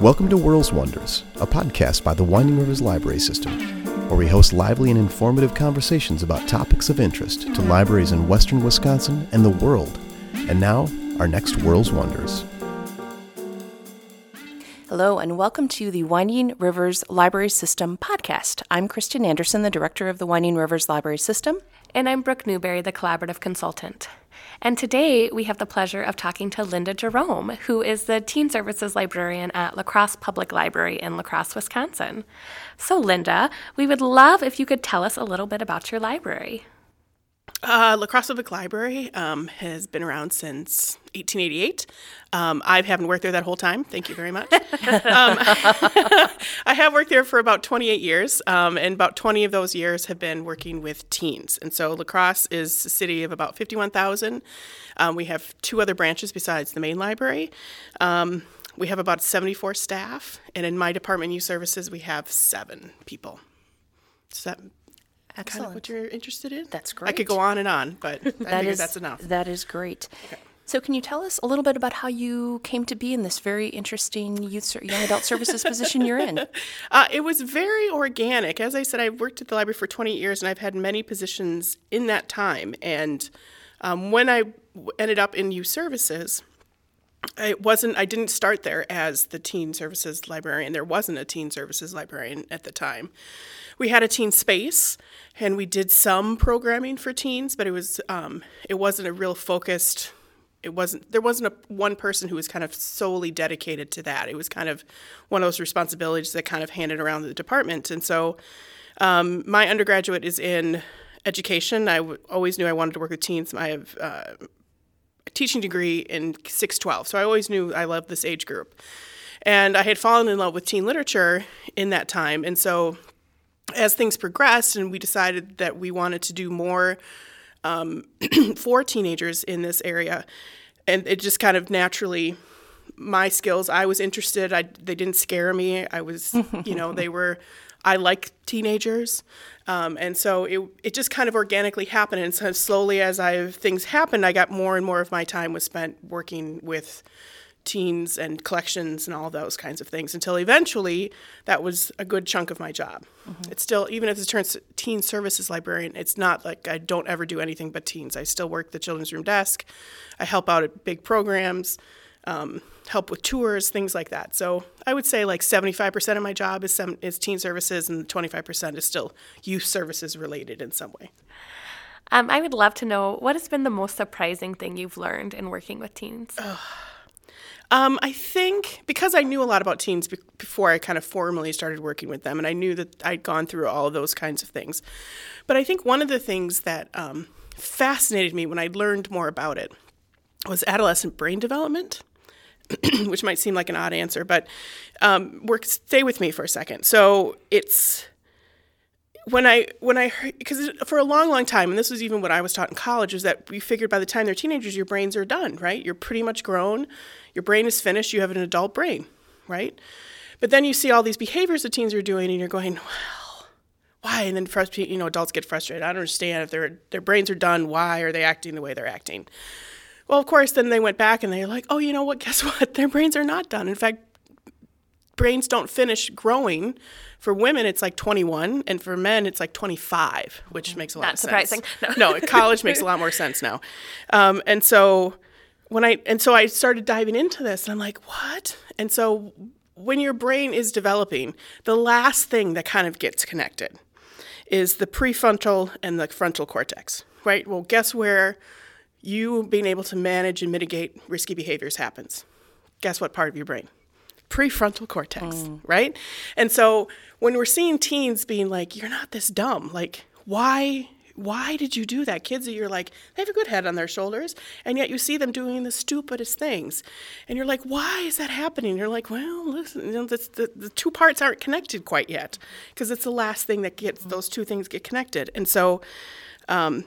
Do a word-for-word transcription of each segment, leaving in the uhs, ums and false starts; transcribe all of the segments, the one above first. Welcome to World's Wonders, a podcast by the Winding Rivers Library System, where we host lively and informative conversations about topics of interest to libraries in western Wisconsin and the world. And now, our next World's Wonders. Hello and welcome to the Winding Rivers Library System podcast. I'm Kristen Anderson, the director of the Winding Rivers Library System. And I'm Brooke Newberry, the collaborative consultant. And today we have the pleasure of talking to Linda Jerome, who is the Teen Services Librarian at La Crosse Public Library in La Crosse, Wisconsin. So Linda, we would love if you could tell us a little bit about your library. Uh, La Crosse Public Library um, has been around since eighteen eighty-eight. Um, I haven't worked there that whole time. Thank you very much. um, I have worked there for about twenty-eight years, um, and about twenty of those years have been working with teens. And so La Crosse is a city of about fifty-one thousand. Um, we have two other branches besides the main library. Um, we have about seventy-four staff, and in my department, youth services, we have seven people. Does that Excellent. Kind of what you're interested in? That's great. I could go on and on, but I that figure is, that's enough. That is great. Okay. So can you tell us a little bit about how you came to be in this very interesting youth, young adult services position you're in? Uh, it was very organic. As I said, I've worked at the library for twenty years, and I've had many positions in that time. And um, when I w- ended up in youth services, it wasn't. I didn't start there as the teen services librarian. There wasn't a teen services librarian at the time. We had a teen space, and we did some programming for teens, but it was um, it wasn't a real focused. It wasn't. There wasn't a one person who was kind of solely dedicated to that. It was kind of one of those responsibilities that kind of handed around the department. And so, um, my undergraduate is in education. I w- always knew I wanted to work with teens. I have. Uh, teaching degree in six twelve, so I always knew I loved this age group. And I had fallen in love with teen literature in that time, and so as things progressed and we decided that we wanted to do more um, for teenagers in this area, and it just kind of naturally, my skills, I was interested, I, they didn't scare me, I was, you know, they were, I like teenagers, um, and so it it just kind of organically happened. And so slowly, as I things happened, I got more and more of my time was spent working with teens and collections and all those kinds of things. Until eventually, that was a good chunk of my job. Mm-hmm. It's still, even if it turns teen services librarian, it's not like I don't ever do anything but teens. I still work the children's room desk. I help out at big programs. Um, help with tours, things like that. So I would say like seventy-five percent of my job is sem- is teen services, and twenty-five percent is still youth services related in some way. Um, I would love to know, what has been the most surprising thing you've learned in working with teens? Oh. Um, I think because I knew a lot about teens be- before I kind of formally started working with them, and I knew that I'd gone through all of those kinds of things. But I think one of the things that um, fascinated me when I learned more about it was adolescent brain development. Which might seem like an odd answer, but um, work. Stay with me for a second. So it's when I when I because for a long, long time, and this was even what I was taught in college, is that we figured by the time they're teenagers, your brains are done, right? You're pretty much grown. Your brain is finished. You have an adult brain, right? But then you see all these behaviors the teens are doing, and you're going, well, why? And then frust- you know, adults get frustrated. I don't understand if their their brains are done. Why are they acting the way they're acting? Well, of course, then they went back and they were like, oh, you know what, guess what? Their brains are not done. In fact, brains don't finish growing. For women, it's like twenty-one, and for men, it's like twenty-five, which makes a lot not of surprising. sense. Not surprising. No, no college makes a lot more sense now. Um, and so when I and so I started diving into this, and I'm like, what? And so when your brain is developing, the last thing that kind of gets connected is the prefrontal and the frontal cortex, right? Well, guess where you being able to manage and mitigate risky behaviors happens. Guess what part of your brain? Prefrontal cortex, mm. right? And so when we're seeing teens being like, you're not this dumb. Like, why why did you do that? Kids that you're like, they have a good head on their shoulders, and yet you see them doing the stupidest things. And you're like, why is that happening? You're like, well, listen, you know, this, the, the two parts aren't connected quite yet, because it's the last thing that gets, those two things get connected. And so... Um,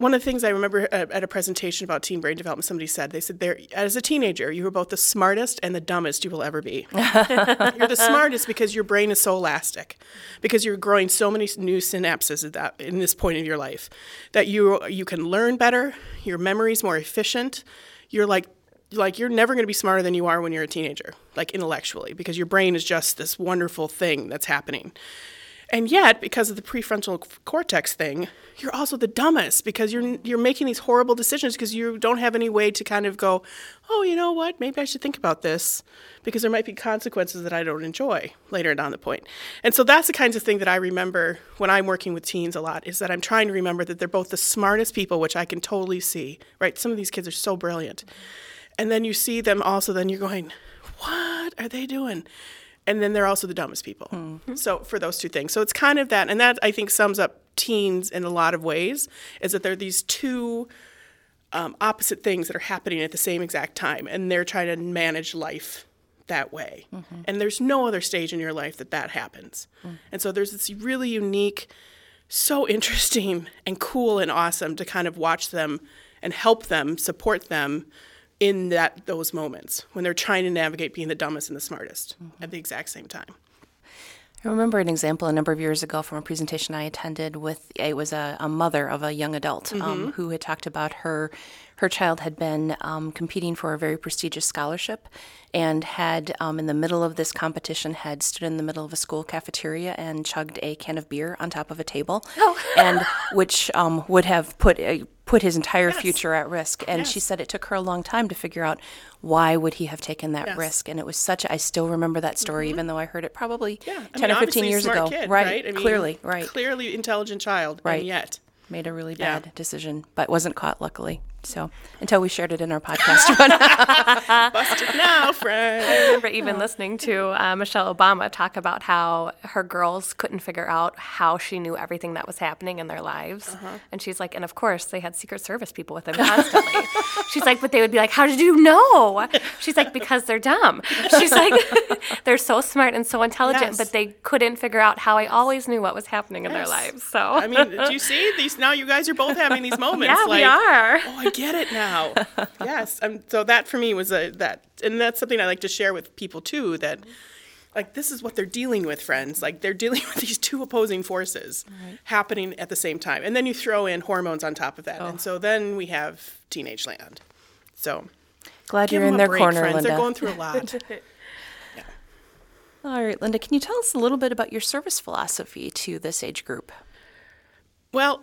One of the things I remember at a presentation about teen brain development, somebody said, they said, as a teenager, you were both the smartest and the dumbest you will ever be. You're the smartest because your brain is so elastic, because you're growing so many new synapses at that, in this point of your life, that you you can learn better, your memory's more efficient, you're like like, you're never going to be smarter than you are when you're a teenager, like intellectually, because your brain is just this wonderful thing that's happening. And yet, because of the prefrontal cortex thing, you're also the dumbest because you're you're making these horrible decisions because you don't have any way to kind of go, oh, you know what, maybe I should think about this because there might be consequences that I don't enjoy later down the point. And so that's the kinds of thing that I remember when I'm working with teens a lot, is that I'm trying to remember that they're both the smartest people, which I can totally see, right? Some of these kids are so brilliant. And then you see them also, then you're going, what are they doing? And then they're also the dumbest people. Mm-hmm. So for those two things. So it's kind of that. And that, I think, sums up teens in a lot of ways, is that they're these two um, opposite things that are happening at the same exact time. And they're trying to manage life that way. Mm-hmm. And there's no other stage in your life that that happens. Mm-hmm. And so there's this really unique, so interesting and cool and awesome to kind of watch them and help them, support them, in that those moments when they're trying to navigate being the dumbest and the smartest mm-hmm. at the exact same time. I remember an example a number of years ago from a presentation I attended with, it was a, a mother of a young adult mm-hmm. um, who had talked about her, her child had been um, competing for a very prestigious scholarship and had, um, in the middle of this competition, had stood in the middle of a school cafeteria and chugged a can of beer on top of a table, oh. and which um, would have put a, put his entire yes. future at risk. And yes. she said it took her a long time to figure out why would he have taken that yes. risk. And it was such, I still remember that story, mm-hmm. even though I heard it probably yeah. ten mean, or fifteen years ago. Kid, right, right? I mean, clearly, right. Clearly intelligent child, right. and yet. Made a really bad yeah. decision, but wasn't caught, luckily. So until we shared it in our podcast. Busted now, friend. I remember even oh. listening to uh, Michelle Obama talk about how her girls couldn't figure out how she knew everything that was happening in their lives. Uh-huh. And she's like, and of course, they had Secret Service people with them constantly. She's like, but they would be like, how did you know? She's like, because they're dumb. She's like, they're so smart and so intelligent, yes. but they couldn't figure out how I always knew what was happening in yes. their lives. So I mean, do you see these? Now you guys are both having these moments. Yeah, like, we are. Oh, I get it now. Yes. Um, so that for me was a, that, and that's something I like to share with people too, that like, this is what they're dealing with, friends. Like, they're dealing with these two opposing forces right. happening at the same time. And then you throw in hormones on top of that. Oh. And so then we have teenage land. So glad you're in their break, corner, friends. Linda. They're going through a lot. Yeah. All right, Linda, can you tell us a little bit about your service philosophy to this age group? Well,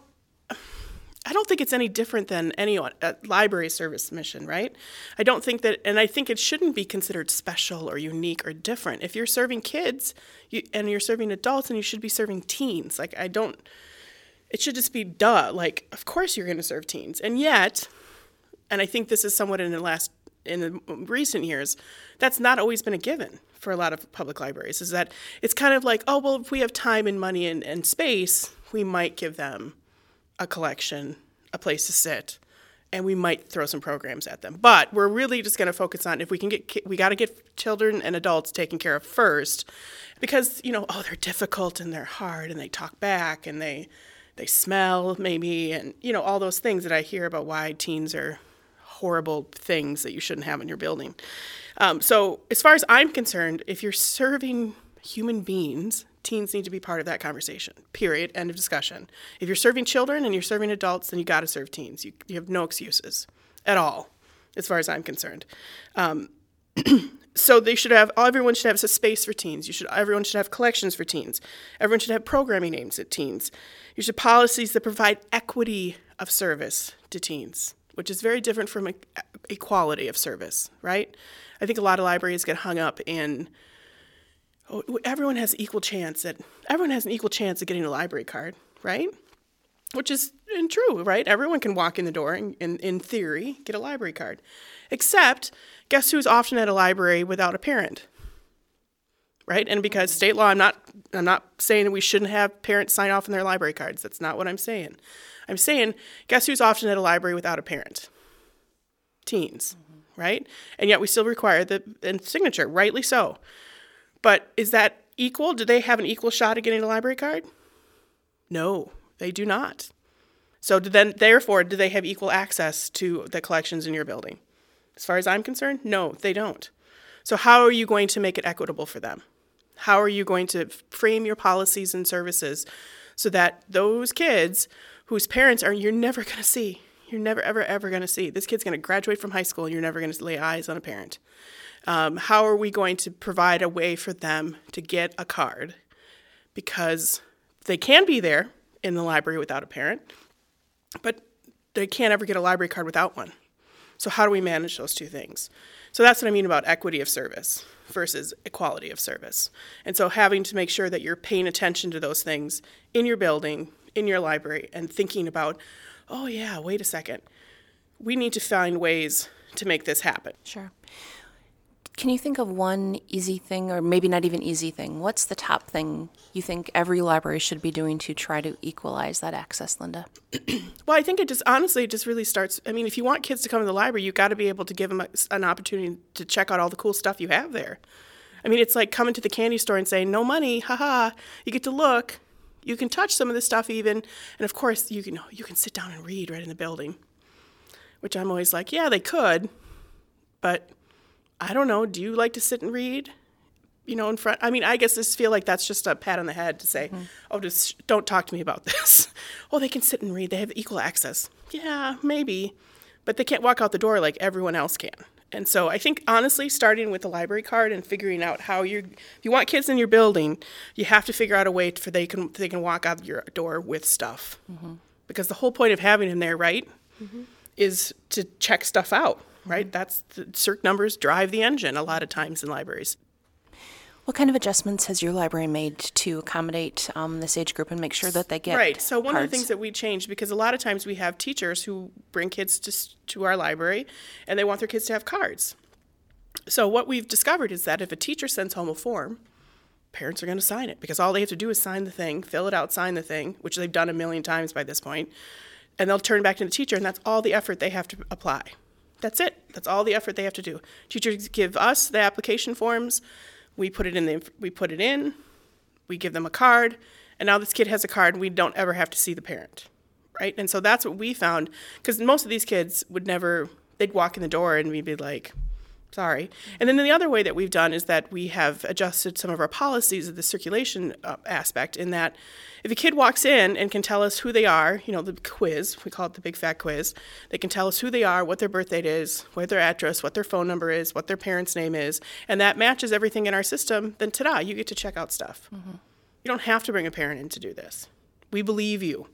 I don't think it's any different than any uh, library service mission, right? I don't think that, and I think it shouldn't be considered special or unique or different. If you're serving kids you, and you're serving adults, and you should be serving teens. Like, I don't, it should just be duh. Like, of course you're going to serve teens. And yet, and I think this is somewhat in the last, in the recent years, that's not always been a given for a lot of public libraries, is that it's kind of like, oh, well, if we have time and money and, and space, we might give them a collection, a place to sit, and we might throw some programs at them. But we're really just going to focus on if we can get ki- we got to get children and adults taken care of first, because you know, oh, they're difficult and they're hard and they talk back and they they smell maybe, and you know, all those things that I hear about why teens are horrible things that you shouldn't have in your building. Um, so as far as I'm concerned, if you're serving human beings, teens need to be part of that conversation, period, end of discussion. If you're serving children and you're serving adults, then you got to serve teens. You, you have no excuses at all, as far as I'm concerned. Um, so they should have, everyone should have a space for teens. You should, everyone should have collections for teens. Everyone should have programming aims at teens. You should have policies that provide equity of service to teens, which is very different from e- equality of service, right? I think a lot of libraries get hung up in, oh, everyone has equal chance at everyone has an equal chance of getting a library card, right? Which is true, right? Everyone can walk in the door and, in, in theory, get a library card. Except, guess who's often at a library without a parent, right? And because state law, I'm not I'm not saying that we shouldn't have parents sign off on their library cards. That's not what I'm saying. I'm saying, guess who's often at a library without a parent? Teens, mm-hmm. right? And yet we still require the and signature, rightly so. But is that equal? Do they have an equal shot at getting a library card? No, they do not. So do then, therefore, do they have equal access to the collections in your building? As far as I'm concerned, no, they don't. So how are you going to make it equitable for them? How are you going to frame your policies and services so that those kids whose parents are you're never going to see, you're never, ever, ever going to see. This kid's going to graduate from high school. You're never going to lay eyes on a parent. Um, how are we going to provide a way for them to get a card? Because they can be there in the library without a parent, but they can't ever get a library card without one. So how do we manage those two things? So that's what I mean about equity of service versus equality of service. And so having to make sure that you're paying attention to those things in your building, in your library, and thinking about, oh, yeah, wait a second. We need to find ways to make this happen. Sure. Can you think of one easy thing, or maybe not even easy thing? What's the top thing you think every library should be doing to try to equalize that access, Linda? Well, I think it just, honestly, it just really starts, I mean, if you want kids to come to the library, you've got to be able to give them a, an opportunity to check out all the cool stuff you have there. I mean, it's like coming to the candy store and saying, no money, haha, you get to look, you can touch some of this stuff even, and of course, you can you can sit down and read right in the building, which I'm always like, yeah, they could, but I don't know, do you like to sit and read, you know, in front? I mean, I guess I feel like that's just a pat on the head to say, mm-hmm. oh, just sh- don't talk to me about this. Oh, they can sit and read. They have equal access. Yeah, maybe. But they can't walk out the door like everyone else can. And so I think, honestly, starting with the library card and figuring out how you if you want kids in your building, you have to figure out a way for they can, they can walk out your door with stuff. Mm-hmm. Because the whole point of having them there, right, mm-hmm. is to check stuff out. Right? That's the C E R C numbers drive the engine a lot of times in libraries. What kind of adjustments has your library made to accommodate um, this age group and make sure that they get right? So one cards? Of the things that we changed, because a lot of times we have teachers who bring kids to, to our library and they want their kids to have cards. So what we've discovered is that if a teacher sends home a form, parents are going to sign it because all they have to do is sign the thing, fill it out, sign the thing, which they've done a million times by this point, and they'll turn back to the teacher, and that's all the effort they have to apply. That's it. That's all the effort they have to do. Teachers give us the application forms. We put it in. The, we put it in. We give them a card, and now this kid has a card. And we don't ever have to see the parent, right? And so that's what we found, because most of these kids would never. They'd walk in the door, and we'd be like, "Sorry." And then the other way that we've done is that we have adjusted some of our policies of the circulation uh, aspect. In that, if a kid walks in and can tell us who they are, you know, the quiz, we call it the big fat quiz, they can tell us who they are, what their birth date is, where their address, what their phone number is, what their parent's name is, and that matches everything in our system, then ta-da, you get to check out stuff. Mm-hmm. You don't have to bring a parent in to do this. We believe you,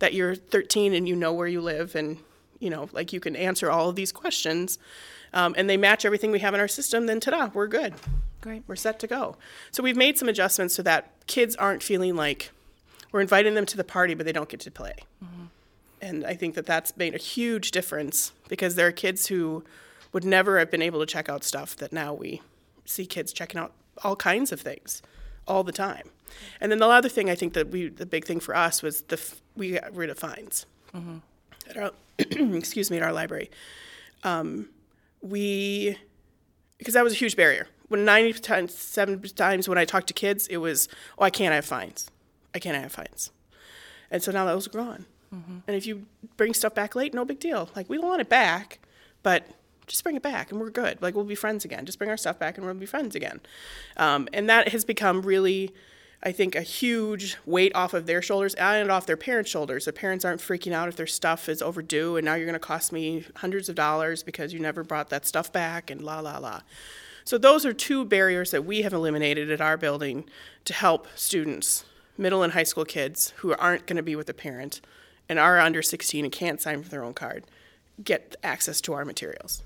that you're thirteen and you know where you live and, you know, like you can answer all of these questions, um, and they match everything we have in our system, then ta-da, we're good. Great. We're set to go. So we've made some adjustments so that kids aren't feeling like, we're inviting them to the party, but they don't get to play. Mm-hmm. And I think that that's made a huge difference because there are kids who would never have been able to check out stuff that now we see kids checking out all kinds of things all the time. And then the other thing I think that we, the big thing for us was the f- we got rid of fines. Mm-hmm. At our, excuse me, at our library. Um, we, because that was a huge barrier. When ninety times, seven times when I talked to kids, it was, oh, I can't have fines. I can't have fines. And so now those are gone. Mm-hmm. And if you bring stuff back late, no big deal. Like, we don't want it back, but just bring it back and we're good. Like, we'll be friends again. Just bring our stuff back and we'll be friends again. Um, and that has become really, I think, a huge weight off of their shoulders and off their parents' shoulders. The parents aren't freaking out if their stuff is overdue and now you're going to cost me hundreds of dollars because you never brought that stuff back and la, la, la. So those are two barriers that we have eliminated at our building to help students, middle and high school kids who aren't going to be with a parent and are under sixteen and can't sign for their own card, get access to our materials.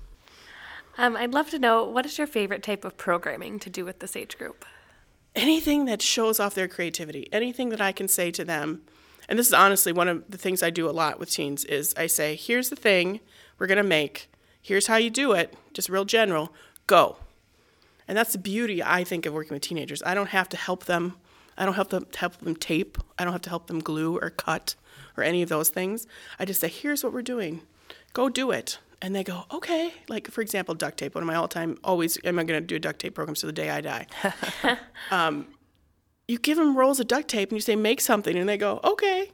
Um, I'd love to know, what is your favorite type of programming to do with this age group? Anything that shows off their creativity, anything that I can say to them. And this is honestly one of the things I do a lot with teens is I say, here's the thing we're going to make. Here's how you do it, just real general, go. And that's the beauty, I think, of working with teenagers. I don't have to help them. I don't have to help them tape. I don't have to help them glue or cut or any of those things. I just say, here's what we're doing. Go do it. And they go, okay. Like, for example, duct tape. One of my all-time always, am I going to do a duct tape program till the day I die? um, you give them rolls of duct tape and you say, make something. And they go, okay.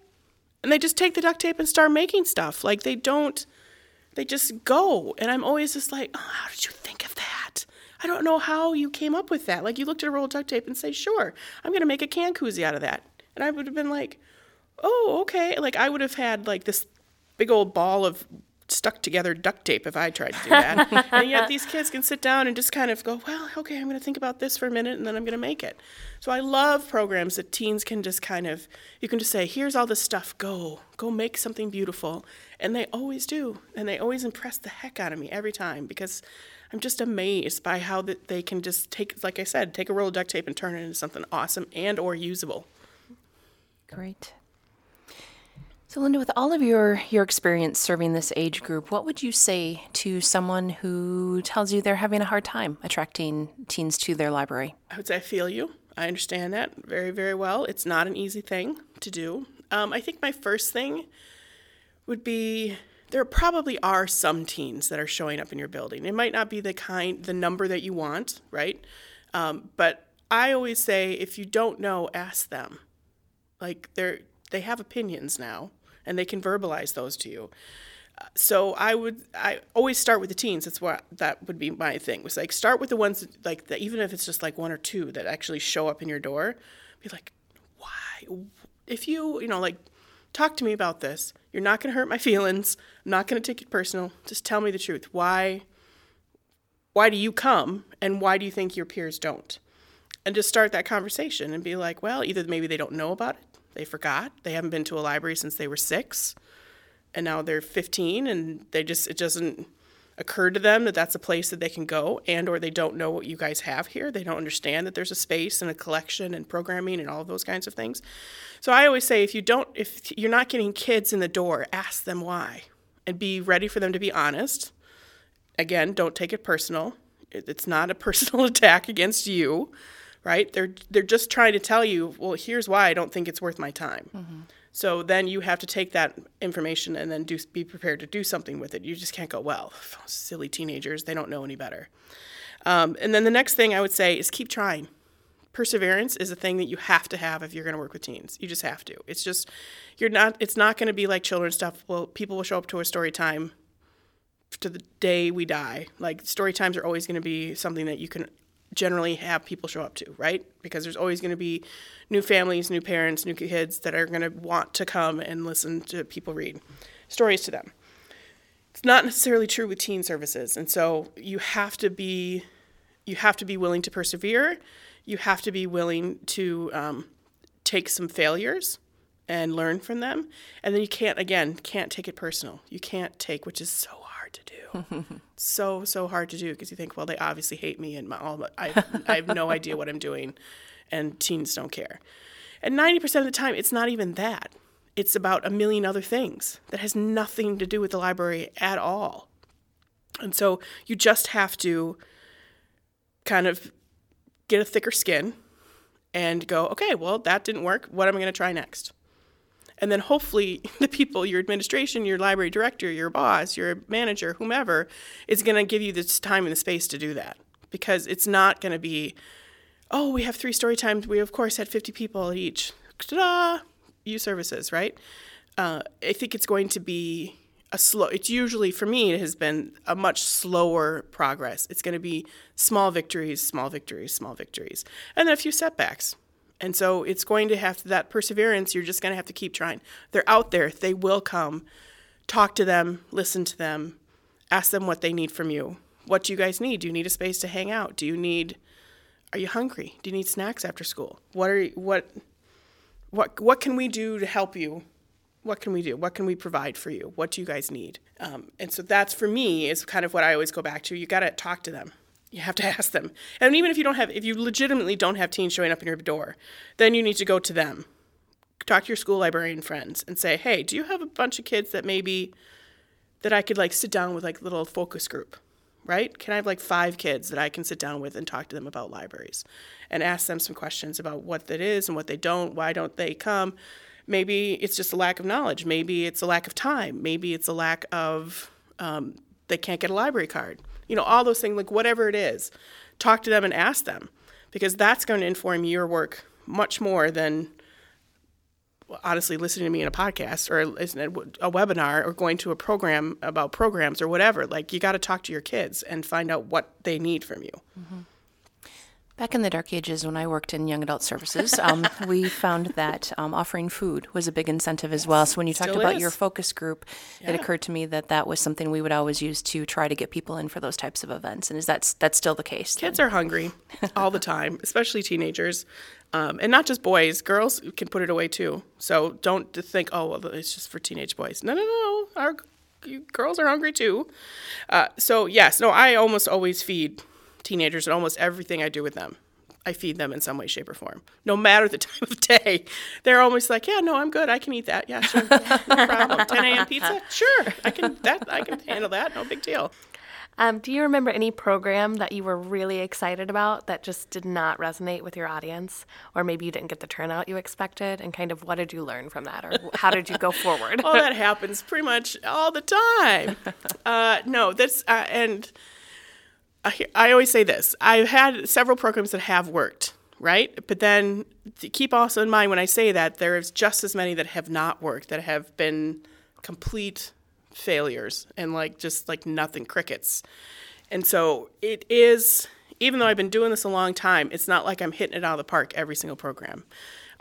And they just take the duct tape and start making stuff. Like, they don't, they just go. And I'm always just like, oh, how did you think of that? I don't know how you came up with that. Like, you looked at a roll of duct tape and say, sure, I'm going to make a can koozie out of that. And I would have been like, oh, okay. Like, I would have had, like, this big old ball of stuck together duct tape if I tried to do that. And yet these kids can sit down and just kind of go, well, okay, I'm going to think about this for a minute and then I'm going to make it. So I love programs that teens can just kind of, you can just say, here's all this stuff, go, go make something beautiful. And they always do. And they always impress the heck out of me every time, because I'm just amazed by how that they can just take, like I said, take a roll of duct tape and turn it into something awesome and or usable. Great. So, Linda, with all of your, your experience serving this age group, what would you say to someone who tells you they're having a hard time attracting teens to their library? I would say I feel you. I understand that very, very well. It's not an easy thing to do. Um, I think my first thing would be there probably are some teens that are showing up in your building. It might not be the kind, the number that you want, right? Um, but I always say if you don't know, ask them. Like they're they have opinions now. And they can verbalize those to you. Uh, so I would, I always start with the teens. That's what, that would be my thing. Was like start with the ones that, like the, even if it's just like one or two that actually show up in your door. Be like, why? If you, you know, like, talk to me about this. You're not going to hurt my feelings. I'm not going to take it personal. Just tell me the truth. Why? Why do you come? And why do you think your peers don't? And just start that conversation and be like, well, either maybe they don't know about it. They forgot. They haven't been to a library since they were six, and now they're fifteen, and they just it doesn't occur to them that that's a place that they can go, and or they don't know what you guys have here. They don't understand that there's a space and a collection and programming and all of those kinds of things. So I always say if you don't, if you're not getting kids in the door, ask them why, and be ready for them to be honest. Again, don't take it personal. It's not a personal attack against you. Right? They're they're just trying to tell you, well, here's why I don't think it's worth my time. Mm-hmm. So then you have to take that information and then do be prepared to do something with it. You just can't go, well, silly teenagers, they don't know any better. Um, and then the next thing I would say is keep trying. Perseverance is a thing that you have to have if you're going to work with teens. You just have to. It's just you're not. It's not going to be like children's stuff. Well, people will show up to a story time to the day we die. Like story times are always going to be something that you can generally have people show up to, right? Because there's always going to be new families, new parents, new kids that are going to want to come and listen to people read stories to them. It's not necessarily true with teen services, and so you have to be you have to be willing to persevere. You have to be willing to um, take some failures and learn from them, and then you can't again can't take it personal. You can't take, which is so hard to do. so so hard to do because you think, well, they obviously hate me and my all I, I have no idea what I'm doing, and teens don't care. And ninety percent of the time it's not even that. It's about a million other things that has nothing to do with the library at all. And so you just have to kind of get a thicker skin and go, okay, well, that didn't work. What am I going to try next? And then hopefully the people, your administration, your library director, your boss, your manager, whomever, is going to give you the time and the space to do that. Because it's not going to be, oh, we have three story times. We, of course, had fifty people each. Ta-da! You services, right? Uh, I think it's going to be a slow, it's usually, for me, it has been a much slower progress. It's going to be small victories, small victories, small victories. And then a few setbacks. And so it's going to have that perseverance. You're just going to have to keep trying. They're out there. They will come. Talk to them. Listen to them. Ask them what they need from you. What do you guys need? Do you need a space to hang out? Do you need, are you hungry? Do you need snacks after school? What are you, what, what, what can we do to help you? What can we do? What can we provide for you? What do you guys need? Um, and so that's, for me, is kind of what I always go back to. You got to talk to them. You have to ask them. And even if you don't have, if you legitimately don't have teens showing up in your door, then you need to go to them. Talk to your school librarian friends and say, hey, do you have a bunch of kids that maybe, that I could like sit down with like little focus group, right? Can I have like five kids that I can sit down with and talk to them about libraries and ask them some questions about what that is and what they don't, why don't they come? Maybe it's just a lack of knowledge. Maybe it's a lack of time. Maybe it's a lack of, um, they can't get a library card. You know, all those things, like whatever it is, talk to them and ask them, because that's going to inform your work much more than, well, honestly, listening to me in a podcast or a webinar or going to a program about programs or whatever. Like, you got to talk to your kids and find out what they need from you. Mm-hmm. Back in the dark ages when I worked in young adult services, um, we found that um, offering food was a big incentive as well. So when you talked Still about is. your focus group, yeah. it occurred to me that that was something we would always use to try to get people in for those types of events. And is that that's still the case? Kids then? are hungry all the time, especially teenagers. Um, and not just boys. Girls can put it away too. So don't think, oh, well, it's just for teenage boys. No, no, no. Our girls are hungry too. Uh, so yes, no, I almost always feed teenagers, and almost everything I do with them, I feed them in some way, shape, or form. No matter the time of day, they're almost like, "Yeah, no, I'm good. I can eat that. Yeah, sure, no problem. ten a.m. pizza, sure, I can. That I can handle that. No big deal." Um, do you remember any program that you were really excited about that just did not resonate with your audience, or maybe you didn't get the turnout you expected? And kind of what did you learn from that, or how did you go forward? Oh, that happens pretty much all the time. Uh, no, that's uh, and. I always say this. I've had several programs that have worked, right? But then keep also in mind when I say that, there is just as many that have not worked, that have been complete failures and like just like nothing, crickets. And so it is, even though I've been doing this a long time, it's not like I'm hitting it out of the park every single program.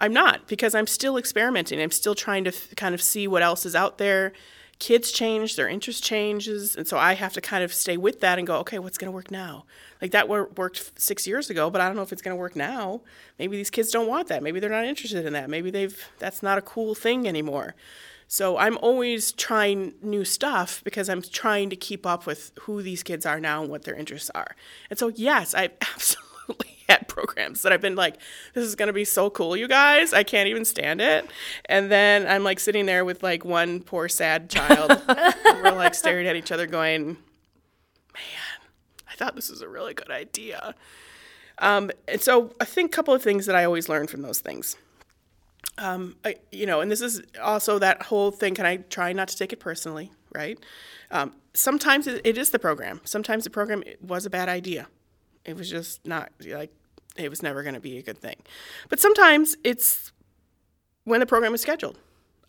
I'm not, because I'm still experimenting. I'm still trying to f- kind of see what else is out there. Kids change, their interest changes, and so I have to kind of stay with that and go, okay, what's going to work now? Like that worked six years ago, but I don't know if it's going to work now. Maybe these kids don't want that. Maybe they're not interested in that. Maybe they've that's not a cool thing anymore. So I'm always trying new stuff because I'm trying to keep up with who these kids are now and what their interests are. And so, yes, I absolutely had programs that I've been like, this is going to be so cool, you guys. I can't even stand it. And then I'm like sitting there with like one poor sad child. And we're like staring at each other going, man, I thought this was a really good idea. Um, and so I think a couple of things that I always learn from those things. Um, I, you know, and this is also that whole thing, can I try not to take it personally, right? Um, sometimes it, it is the program. Sometimes the program was a bad idea. It was just not, like, it was never going to be a good thing. But sometimes it's when the program is scheduled.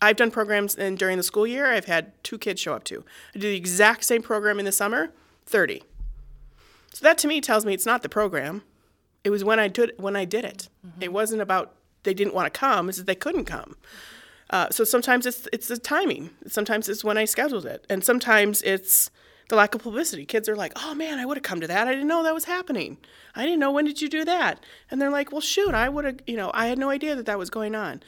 I've done programs, and during the school year, I've had two kids show up to. I do the exact same program in the summer, thirty. So that to me tells me it's not the program. It was when I did, when I did it. Mm-hmm. It wasn't about they didn't want to come. It's that they couldn't come. Uh, so sometimes it's it's the timing. Sometimes it's when I scheduled it. And sometimes it's the lack of publicity. Kids are like, oh, man, I would have come to that. I didn't know that was happening. I didn't know. When did you do that? And they're like, well, shoot, I would have, you know, I had no idea that that was going on.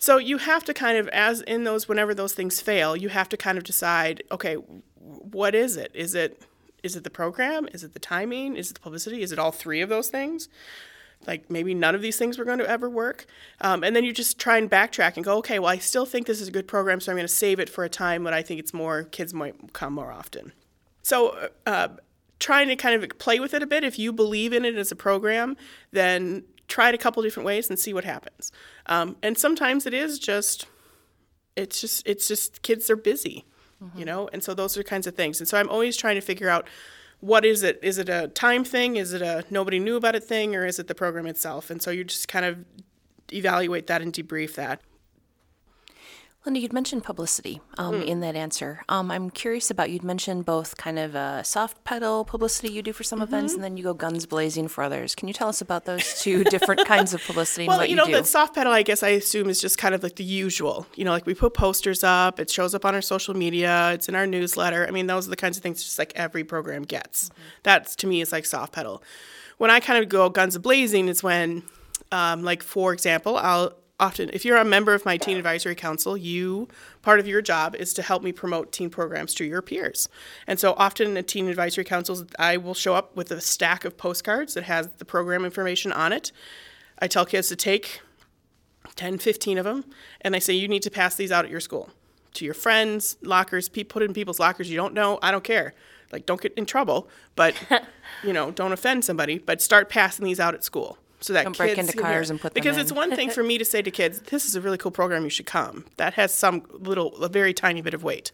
So you have to kind of, as in those, whenever those things fail, you have to kind of decide, okay, what is it? Is it, is it the program? Is it the timing? Is it the publicity? Is it all three of those things? Like maybe none of these things were going to ever work. Um, and then you just try and backtrack and go, okay, well, I still think this is a good program, so I'm going to save it for a time when I think it's more, kids might come more often. So uh, trying to kind of play with it a bit. If you believe in it as a program, then try it a couple different ways and see what happens. Um, and sometimes it is just, it's just, it's just kids are busy, mm-hmm. you know, and so those are kinds of things. And so I'm always trying to figure out what is it? Is it a time thing? Is it a nobody knew about it thing? Or is it the program itself? And so you just kind of evaluate that and debrief that. Linda, you'd mentioned publicity um, mm. in that answer. Um, I'm curious about, you'd mentioned both kind of a soft pedal publicity you do for some mm-hmm. events, and then you go guns blazing for others. Can you tell us about those two different kinds of publicity well, and what you, you know, do? Well, you know, that soft pedal, I guess I assume is just kind of like the usual. You know, like we put posters up, it shows up on our social media, it's in our newsletter. I mean, those are the kinds of things just like every program gets. Mm-hmm. That, to me, is like soft pedal. When I kind of go guns blazing is when, um, like, for example, I'll often, if you're a member of my Teen Advisory Council, you, part of your job is to help me promote teen programs to your peers. And so often at Teen Advisory Councils, I will show up with a stack of postcards that has the program information on it. I tell kids to take ten, fifteen of them, and I say, you need to pass these out at your school, to your friends, lockers, pe- put it in people's lockers you don't know, I don't care. Like, don't get in trouble, but, you know, don't offend somebody, but start passing these out at school. So that don't kids break into cars and put them because in. It's one thing for me to say to kids, this is a really cool program, you should come. That has some little, a very tiny bit of weight.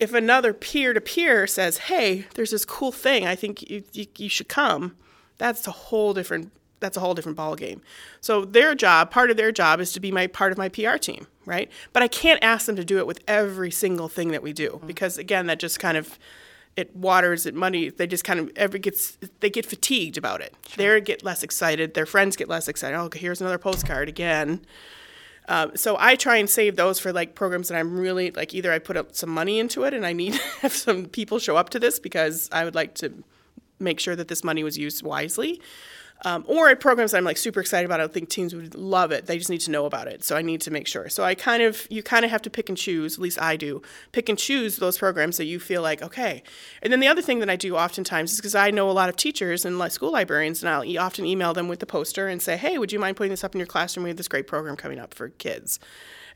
If another peer-to-peer says, hey, there's this cool thing, I think you, you, you should come, that's a whole different, that's a whole different ballgame. So their job, part of their job is to be my part of my P R team, right? But I can't ask them to do it with every single thing that we do mm-hmm. because, again, that just kind of at waters, at money, they just kind of every gets they get fatigued about it. Sure. They get less excited. Their friends get less excited. Oh, here's another postcard again. Um, so I try and save those for like programs that I'm really like. Either I put up some money into it, and I need to have some people show up to this because I would like to make sure that this money was used wisely. Um, or at programs that I'm like super excited about, I think teens would love it. They just need to know about it. So I need to make sure. So I kind of, you kind of have to pick and choose, at least I do, pick and choose those programs that you feel like, okay. And then the other thing that I do oftentimes is because I know a lot of teachers and school librarians, and I'll often email them with the poster and say, hey, would you mind putting this up in your classroom? We have this great program coming up for kids.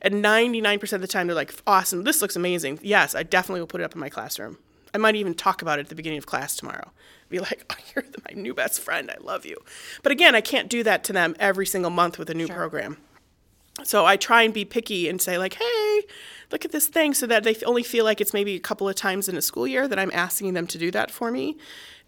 And ninety-nine percent of the time they're like, awesome, this looks amazing. Yes, I definitely will put it up in my classroom. I might even talk about it at the beginning of class tomorrow. Be like, oh, you're my new best friend. I love you. But again, I can't do that to them every single month with a new sure. program. So I try and be picky and say like, hey, look at this thing, so that they only feel like it's maybe a couple of times in a school year that I'm asking them to do that for me.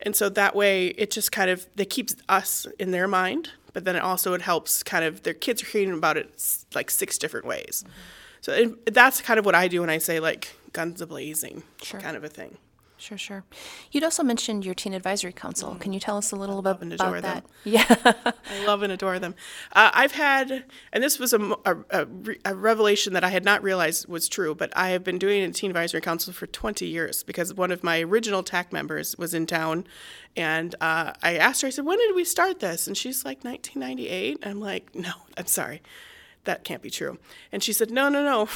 And so that way it just kind of, it keeps us in their mind, but then it also it helps kind of, their kids are hearing about it like six different ways. Mm-hmm. So it, that's kind of what I do when I say like guns a-blazing sure. kind of a thing. Sure, sure. You'd also mentioned your Teen Advisory Council. Can you tell us a little bit about that? Them. Yeah. I love and adore them. Uh, I've had, and this was a, a, a revelation that I had not realized was true, but I have been doing a Teen Advisory Council for twenty years because one of my original T A C members was in town, and uh, I asked her, I said, when did we start this? And she's like, nineteen ninety-eight. And I'm like, no, I'm sorry. That can't be true. And she said, no, no, no,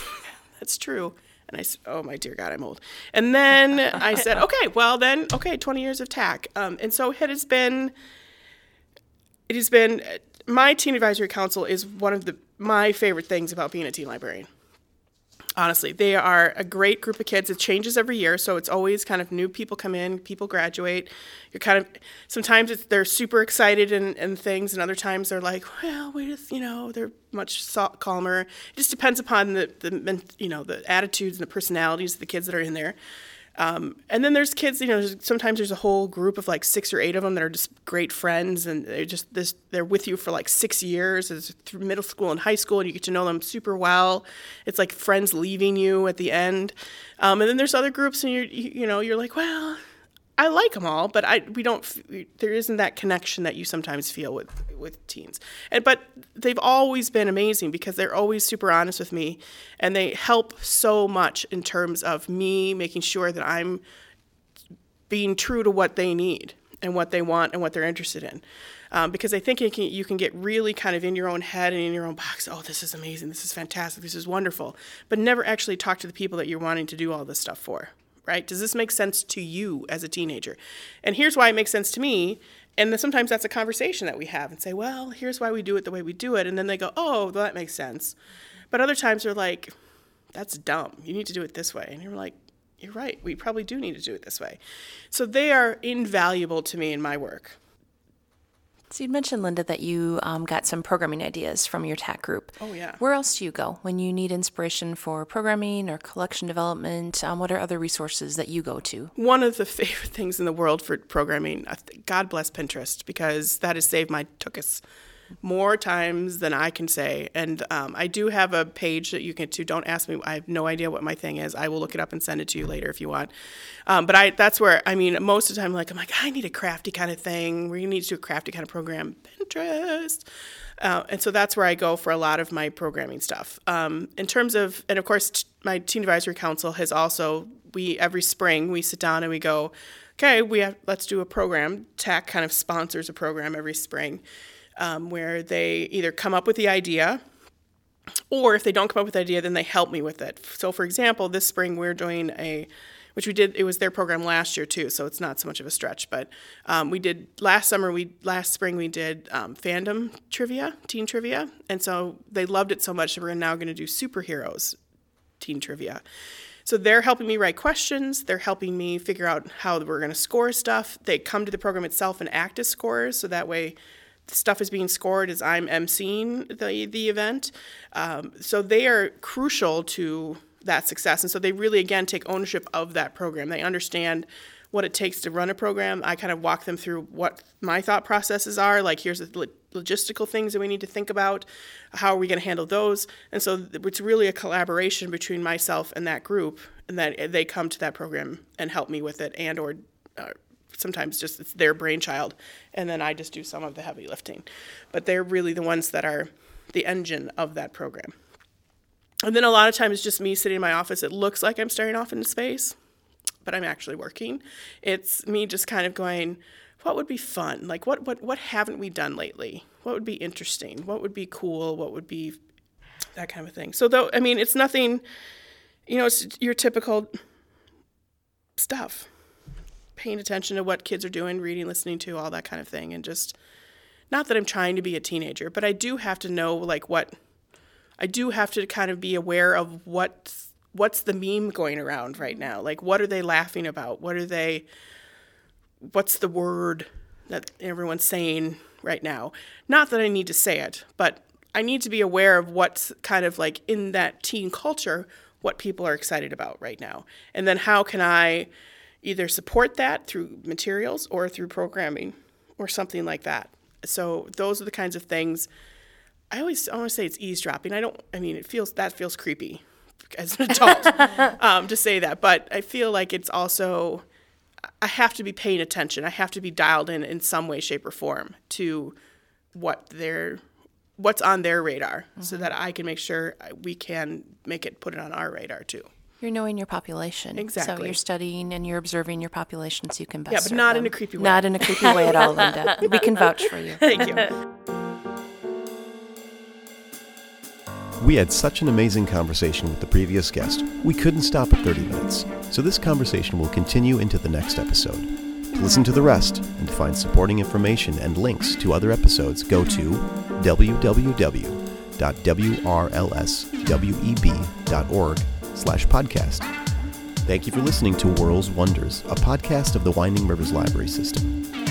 that's true. And I said, oh, my dear God, I'm old. And then I said, okay, well then, okay, twenty years of T A C. Um, and so it has been, it has been, my Teen Advisory Council is one of the my favorite things about being a teen librarian. Honestly, they are a great group of kids. It changes every year, so it's always kind of new people come in, people graduate. You're kind of sometimes it's, they're super excited and, and things, and other times they're like, well, we just, you know, they're much so- calmer. It just depends upon the, the you know the attitudes and the personalities of the kids that are in there. Um, and then there's kids, you know, there's, sometimes there's a whole group of like six or eight of them that are just great friends, and they're just this, they're with you for like six years through middle school and high school, and you get to know them super well. It's like friends leaving you at the end. Um, and then there's other groups, and you're, you, you know, you're like, well, I like them all, but I, we don't, there isn't that connection that you sometimes feel with, with teens. And, but they've always been amazing because they're always super honest with me, and they help so much in terms of me making sure that I'm being true to what they need and what they want and what they're interested in. Um, because I think you can, you can get really kind of in your own head and in your own box. Oh, this is amazing. This is fantastic. This is wonderful. But never actually talk to the people that you're wanting to do all this stuff for. Right? Does this make sense to you as a teenager? And here's why it makes sense to me. And then sometimes that's a conversation that we have and say, well, here's why we do it the way we do it. And then they go, oh, well, that makes sense. But other times they're like, that's dumb. You need to do it this way. And you're like, you're right. We probably do need to do it this way. So they are invaluable to me in my work. So you'd mentioned, Linda, that you um, got some programming ideas from your T A C group. Oh, yeah. Where else do you go when you need inspiration for programming or collection development? Um, what are other resources that you go to? One of the favorite things in the world for programming, God bless Pinterest, because that has saved my tuchus more times than I can say. And um, I do have a page that you can to. Don't ask me. I have no idea what my thing is. I will look it up and send it to you later if you want. Um, but I that's where, I mean, most of the time, like, I'm like, I need a crafty kind of thing. We need to do a crafty kind of program. Pinterest. Uh, and so that's where I go for a lot of my programming stuff. Um, in terms of, and of course, t- my Teen Advisory Council has also, we, every spring, we sit down and we go, okay, we have, let's do a program. T A C kind of sponsors a program every spring. Um, where they either come up with the idea, or if they don't come up with the idea, then they help me with it. So, for example, this spring we're doing a, which we did, it was their program last year too, so it's not so much of a stretch, but um, we did, last summer, we last spring we did um, fandom trivia, teen trivia, and so they loved it so much that we're now going to do superheroes teen trivia. So they're helping me write questions. They're helping me figure out how we're going to score stuff. They come to the program itself and act as scorers, so that way stuff is being scored as I'm emceeing the the event. Um, so they are crucial to that success. And so they really, again, take ownership of that program. They understand what it takes to run a program. I kind of walk them through what my thought processes are, like here's the logistical things that we need to think about, how are we going to handle those, and so it's really a collaboration between myself and that group, and that they come to that program and help me with it, and or uh, sometimes just it's their brainchild, and then I just do some of the heavy lifting. But they're really the ones that are the engine of that program. And then a lot of times it's just me sitting in my office. It looks like I'm staring off into space, but I'm actually working. It's me just kind of going, what would be fun? Like, what, what, what haven't we done lately? What would be interesting? What would be cool? What would be that kind of thing? So, though, I mean, it's nothing, you know, it's your typical stuff. Paying attention to what kids are doing, reading, listening to, all that kind of thing. And just, not that I'm trying to be a teenager, but I do have to know, like, what, I do have to kind of be aware of what's, what's the meme going around right now. Like, what are they laughing about? What are they, what's the word that everyone's saying right now? Not that I need to say it, but I need to be aware of what's kind of like in that teen culture, what people are excited about right now. And then how can I either support that through materials or through programming or something like that. So those are the kinds of things. I always I want to say it's eavesdropping. I don't, I mean, it feels, that feels creepy as an adult um, to say that. But I feel like it's also, I have to be paying attention. I have to be dialed in in some way, shape, or form to what they're, what's on their radar, mm-hmm. so that I can make sure we can make it, put it on our radar too. You're knowing your population. Exactly. So you're studying and you're observing your population so you can best Yeah, but serve not them. in a creepy way. Not in a creepy way at all, Linda. We can vouch for you. Thank you. We had such an amazing conversation with the previous guest, we couldn't stop at thirty minutes. So this conversation will continue into the next episode. To listen to the rest and to find supporting information and links to other episodes, go to www.wrlsweb.org slash podcast. Thank you for listening to World's Wonders, a podcast of the Winding Rivers Library System.